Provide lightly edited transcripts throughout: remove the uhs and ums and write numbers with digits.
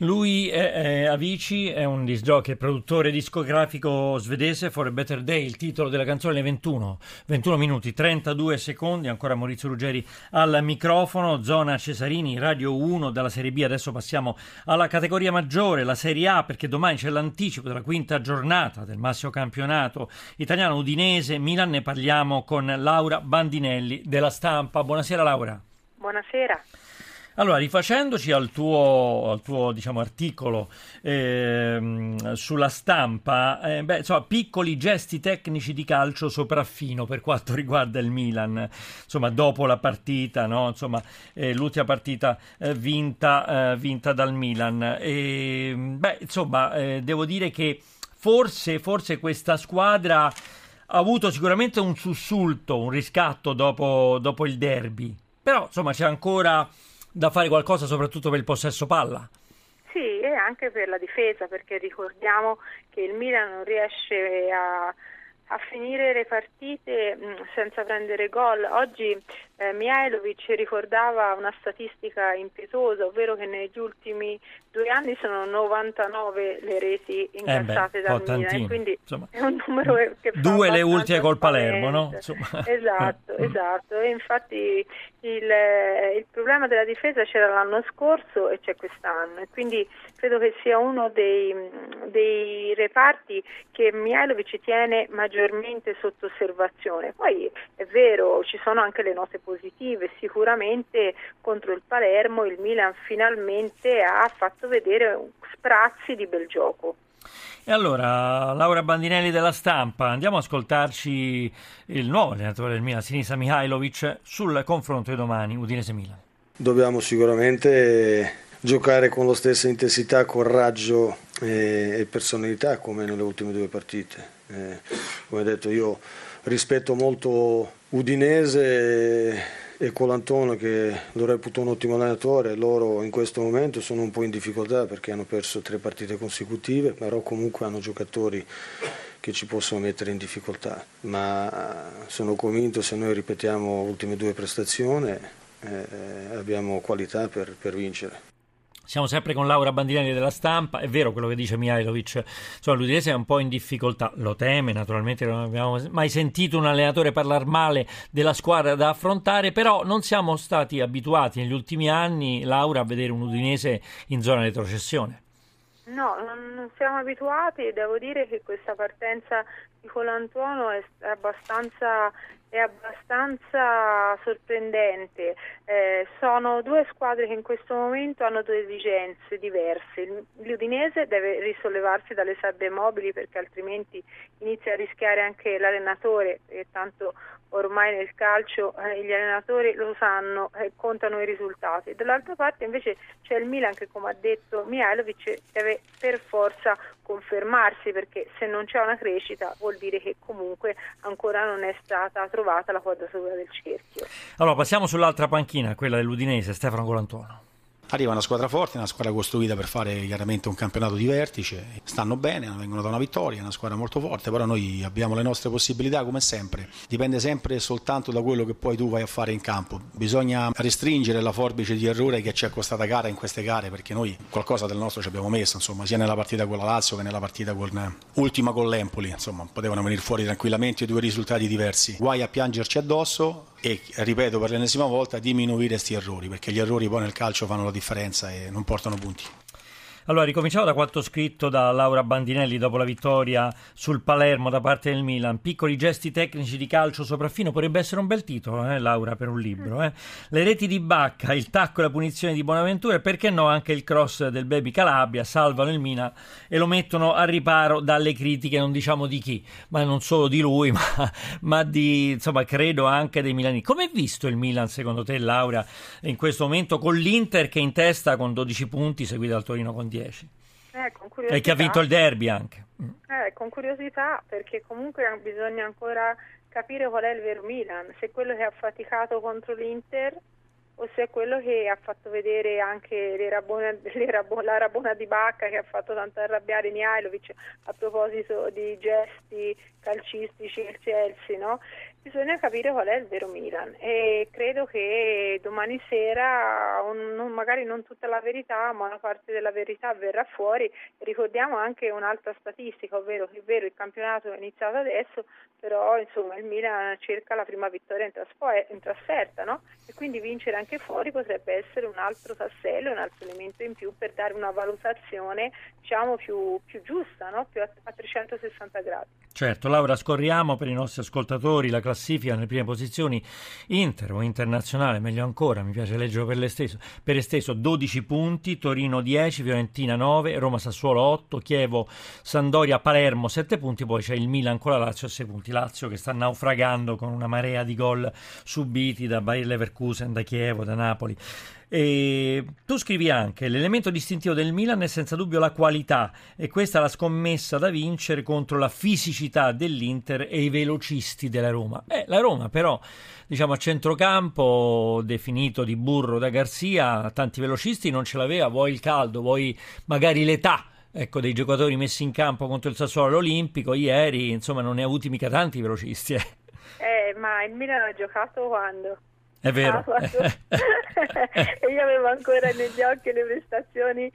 Lui è Avicii, è un disc jockey e produttore discografico svedese. For a Better Day, il titolo della canzone, 21 minuti 32 secondi, ancora Maurizio Ruggeri al microfono, Zona Cesarini, Radio 1 dalla Serie B. Adesso passiamo alla categoria maggiore, la Serie A, perché domani c'è l'anticipo della quinta giornata del massimo campionato italiano, Udinese Milan. Ne parliamo con Laura Bandinelli della Stampa. Buonasera Laura. Buonasera. Allora, rifacendoci al tuo diciamo, articolo sulla Stampa, piccoli gesti tecnici di calcio sopraffino per quanto riguarda il Milan, insomma, dopo la partita, no? Insomma, l'ultima partita vinta dal Milan. Devo dire che forse questa squadra ha avuto sicuramente un sussulto, un riscatto dopo il derby, però insomma c'è ancora da fare qualcosa, soprattutto per il possesso palla. Sì, e anche per la difesa, perché ricordiamo che il Milan non riesce a a finire le partite senza prendere gol. Oggi Mihajlović ricordava una statistica impietosa, ovvero che negli ultimi 2 anni sono 99 le reti incassate dal Milan, quindi insomma, è un numero che fa 2 le ultime col Palermo, no? Insomma. Esatto, e infatti il problema della difesa c'era l'anno scorso e c'è quest'anno, e quindi credo che sia uno dei reparti che Mihajlović tiene maggiormente sotto osservazione. Poi è vero, ci sono anche le note positive, sicuramente contro il Palermo il Milan finalmente ha fatto vedere sprazzi di bel gioco. E allora, Laura Bandinelli della Stampa, andiamo a ascoltarci il nuovo allenatore del Milan, Sinisa Mihajlović, sul confronto di domani, Udinese-Milan. Dobbiamo sicuramente giocare con la stessa intensità, coraggio e personalità come nelle ultime 2 partite. Come detto, io rispetto molto Udinese e Colantuono, che lo reputo un ottimo allenatore. Loro in questo momento sono un po' in difficoltà perché hanno perso 3 partite consecutive, però comunque hanno giocatori che ci possono mettere in difficoltà. Ma sono convinto, se noi ripetiamo le ultime 2 prestazioni, abbiamo qualità per vincere. Siamo sempre con Laura Bandinelli della Stampa. È vero quello che dice Mihajlović, insomma l'Udinese è un po' in difficoltà, lo teme naturalmente, non abbiamo mai sentito un allenatore parlare male della squadra da affrontare, però non siamo stati abituati negli ultimi anni, Laura, a vedere un Udinese in zona retrocessione. No, non siamo abituati, e devo dire che questa partenza di Colantuono è abbastanza sorprendente. Sono 2 squadre che in questo momento hanno 2 esigenze diverse. L'Udinese deve risollevarsi dalle sabbie mobili, perché altrimenti inizia a rischiare anche l'allenatore, e tanto ormai nel calcio gli allenatori lo sanno, contano i risultati. Dall'altra parte invece c'è il Milan che, come ha detto Mihajlović, deve per forza confermarsi, perché se non c'è una crescita vuol dire che comunque ancora non è stata trovata la quadratura del cerchio. Allora passiamo sull'altra panchina, quella dell'Udinese, Stefano Colantuono. Arriva una squadra forte, una squadra costruita per fare chiaramente un campionato di vertice, stanno bene, vengono da una vittoria, è una squadra molto forte, però noi abbiamo le nostre possibilità come sempre, dipende sempre soltanto da quello che poi tu vai a fare in campo. Bisogna restringere la forbice di errore che ci è costata cara in queste gare, perché noi qualcosa del nostro ci abbiamo messo, insomma, sia nella partita con la Lazio che nella partita con ultima con l'Empoli, insomma, potevano venire fuori tranquillamente 2 risultati diversi. Guai a piangerci addosso e, ripeto per l'ennesima volta, diminuire questi errori, perché gli errori poi nel calcio fanno la differenza e non portano punti. Allora, ricominciamo da quanto scritto da Laura Bandinelli dopo la vittoria sul Palermo da parte del Milan. Piccoli gesti tecnici di calcio sopraffino, potrebbe essere un bel titolo, Laura, per un libro. Le reti di Bacca, il tacco e la punizione di Bonaventura e perché no anche il cross del baby Calabria salvano il Milan e lo mettono al riparo dalle critiche, non diciamo di chi, ma non solo di lui, ma di, insomma, credo anche dei milani. Come è visto il Milan secondo te, Laura, in questo momento con l'Inter che è in testa con 12 punti, seguita dal Torino con 10 e che ha vinto il derby anche con curiosità, perché comunque bisogna ancora capire qual è il vero Milan, se è quello che ha faticato contro l'Inter o se è quello che ha fatto vedere anche la rabona di Bacca, che ha fatto tanto arrabbiare Mihajlović a proposito di gesti calcistici del Chelsea, no? Bisogna capire qual è il vero Milan, e credo che domani sera magari non tutta la verità, ma una parte della verità verrà fuori. Ricordiamo anche un'altra statistica, ovvero che è vero il campionato è iniziato adesso, però insomma il Milan cerca la prima vittoria in trasferta, no? E quindi vincere anche fuori potrebbe essere un altro tassello, un altro elemento in più per dare una valutazione, diciamo, più giusta, no? Più a 360 gradi. Certo, Laura, scorriamo per i nostri ascoltatori la classifica nelle prime posizioni. Inter o Internazionale, meglio ancora, mi piace leggerlo per esteso, 12 punti, Torino 10, Fiorentina 9, Roma Sassuolo 8, Chievo, Sampdoria, Palermo 7 punti, poi c'è il Milan con la Lazio a 6 punti. Lazio che sta naufragando con una marea di gol subiti da Bayer Leverkusen, da Chievo, da Napoli. E tu scrivi anche: l'elemento distintivo del Milan è senza dubbio la qualità, e questa è la scommessa da vincere contro la fisicità dell'Inter e i velocisti della Roma. La Roma però, diciamo, a centrocampo, definito di burro da Garzia, tanti velocisti non ce l'aveva, vuoi il caldo, vuoi magari l'età ecco, dei giocatori messi in campo contro il Sassuolo olimpico ieri, insomma, non ne ha avuti mica tanti velocisti. Ma il Milan ha giocato quando? È vero. E io avevo ancora negli occhi le prestazioni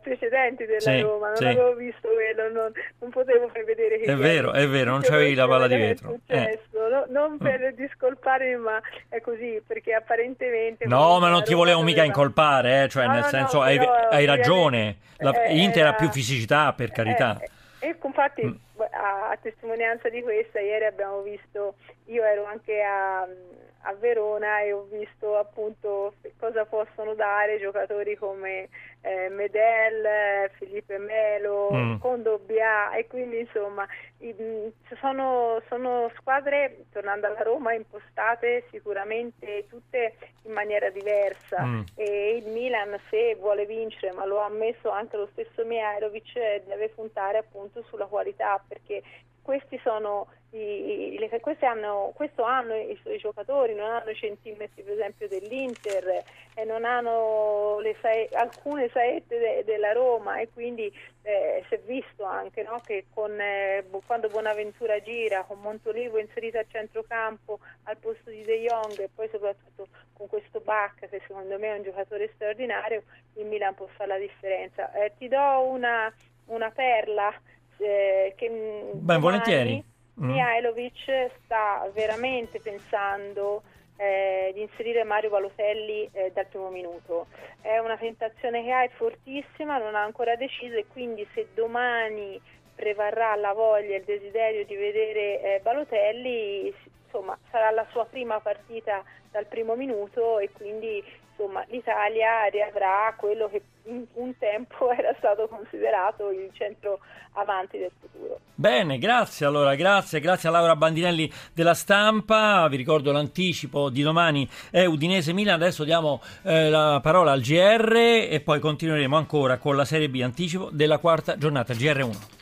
precedenti della Roma, non avevo visto quello, non potevo prevedere che... è vero, non c'avevi la palla di vetro. No, non per discolparmi, ma è così, perché apparentemente... No, ma non ti volevo mica incolpare, cioè, nel senso, hai ragione, l'Inter ha più fisicità, per carità. E infatti, a testimonianza di questa, ieri abbiamo visto, io ero anche a Verona e ho visto appunto cosa possono dare giocatori come Medel, Felipe Melo, Condo, Bia, e quindi insomma sono squadre, tornando alla Roma, impostate sicuramente tutte in maniera diversa, e il Milan, se vuole vincere, ma lo ha ammesso anche lo stesso Mihajlović, deve puntare appunto sulla qualità, perché questi sono hanno i suoi giocatori, non hanno i centimetri per esempio dell'Inter, e non hanno alcune saette della Roma, e quindi si è visto anche, no, che quando Bonaventura gira, con Montolivo inserito a centrocampo al posto di De Jong, e poi soprattutto con questo Bacca, che secondo me è un giocatore straordinario, il Milan può fare la differenza. Ti do una perla, che ben volentieri. Mihajlović sta veramente pensando di inserire Mario Balotelli dal primo minuto. È una tentazione che ha, è fortissima, non ha ancora deciso, e quindi se domani prevarrà la voglia e il desiderio di vedere Balotelli, insomma, sarà la sua prima partita dal primo minuto, e quindi insomma l'Italia riavrà quello che un tempo era stato considerato il centro avanti del futuro. Bene, grazie, allora grazie a Laura Bandinelli della Stampa. Vi ricordo l'anticipo di domani è Udinese-Milan. Adesso diamo la parola al GR e poi continueremo ancora con la Serie B, anticipo della quarta giornata, GR1.